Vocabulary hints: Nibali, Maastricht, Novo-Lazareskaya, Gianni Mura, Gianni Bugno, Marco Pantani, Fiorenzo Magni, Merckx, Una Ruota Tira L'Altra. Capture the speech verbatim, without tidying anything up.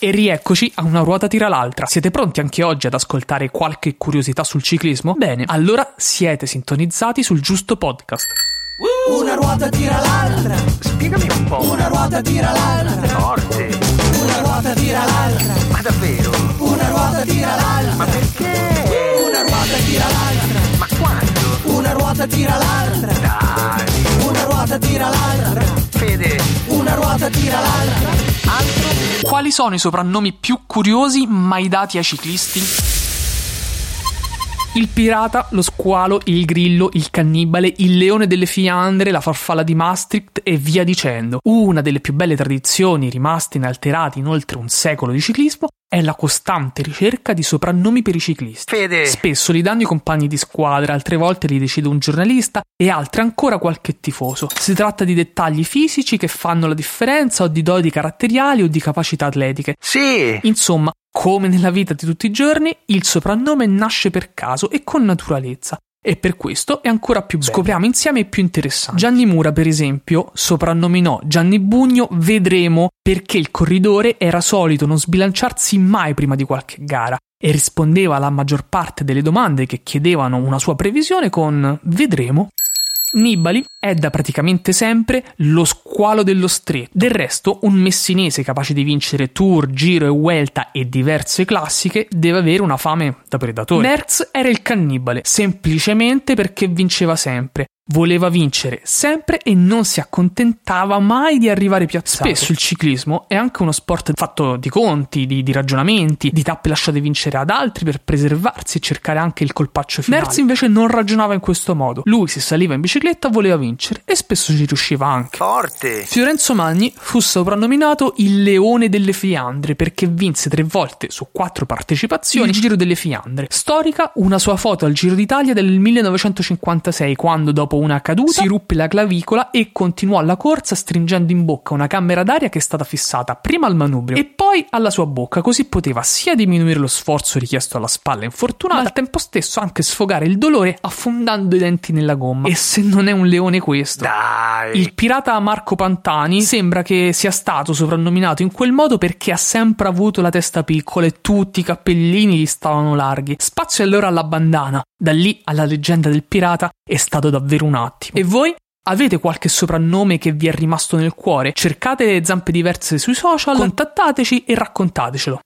E rieccoci a Una Ruota Tira L'Altra. Siete pronti anche oggi ad ascoltare qualche curiosità sul ciclismo? Bene, allora siete sintonizzati sul giusto podcast. Uh, una ruota tira l'altra. Spiegami un po'. Una ruota tira l'altra. Forte. Una ruota tira l'altra. Ma davvero? Una ruota tira l'altra. Ma perché? Una ruota tira l'altra. Ma quando? Una ruota tira l'altra. Dai. Una ruota tira l'altra. Fede. Una ruota tira l'altra. Altro. Quali sono i soprannomi più curiosi mai dati ai ciclisti? Il pirata, lo squalo, il grillo, il cannibale, il leone delle Fiandre, la farfalla di Maastricht e via dicendo. Una delle più belle tradizioni rimaste inalterate in oltre un secolo di ciclismo è la costante ricerca di soprannomi per i ciclisti. Fede. Spesso li danno i compagni di squadra, altre volte li decide un giornalista e altre ancora qualche tifoso. Si tratta di dettagli fisici che fanno la differenza o di doti caratteriali o di capacità atletiche. Sì. Insomma, come nella vita di tutti i giorni, il soprannome nasce per caso e con naturalezza. E per questo è ancora più bello. Scopriamo insieme i più interessanti. Gianni Mura, per esempio, soprannominò Gianni Bugno Vedremo perché il corridore era solito non sbilanciarsi mai prima di qualche gara e rispondeva alla maggior parte delle domande che chiedevano una sua previsione con Vedremo. Nibali è da praticamente sempre lo squalo dello stretto. Del resto, un messinese capace di vincere Tour, Giro e Vuelta e diverse classiche deve avere una fame da predatore. Merckx era il cannibale, semplicemente perché vinceva sempre. Voleva vincere sempre e non si accontentava mai di arrivare piazzato. Spesso il ciclismo è anche uno sport fatto di conti, di, di ragionamenti, di tappe lasciate vincere ad altri per preservarsi e cercare anche il colpaccio finale. Merckx invece non ragionava in questo modo. Lui si saliva in bicicletta, voleva vincere e spesso ci riusciva anche. Forte! Fiorenzo Magni fu soprannominato il leone delle Fiandre perché vinse tre volte su quattro partecipazioni il Giro delle Fiandre. Storica una sua foto al Giro d'Italia del millenovecentocinquantasei quando dopo una caduta, si ruppe la clavicola e continuò la corsa stringendo in bocca una camera d'aria che è stata fissata prima al manubrio e poi alla sua bocca, così poteva sia diminuire lo sforzo richiesto alla spalla infortunata, ma al tempo stesso anche sfogare il dolore affondando i denti nella gomma. E se non è un leone questo? Dai. Il pirata Marco Pantani sembra che sia stato soprannominato in quel modo perché ha sempre avuto la testa piccola e tutti i cappellini gli stavano larghi. Spazio allora alla bandana. Da lì alla leggenda del pirata è stato davvero un attimo. E voi? Avete qualche soprannome che vi è rimasto nel cuore? Cercate Zampe Diverse sui social, contattateci e raccontatecelo.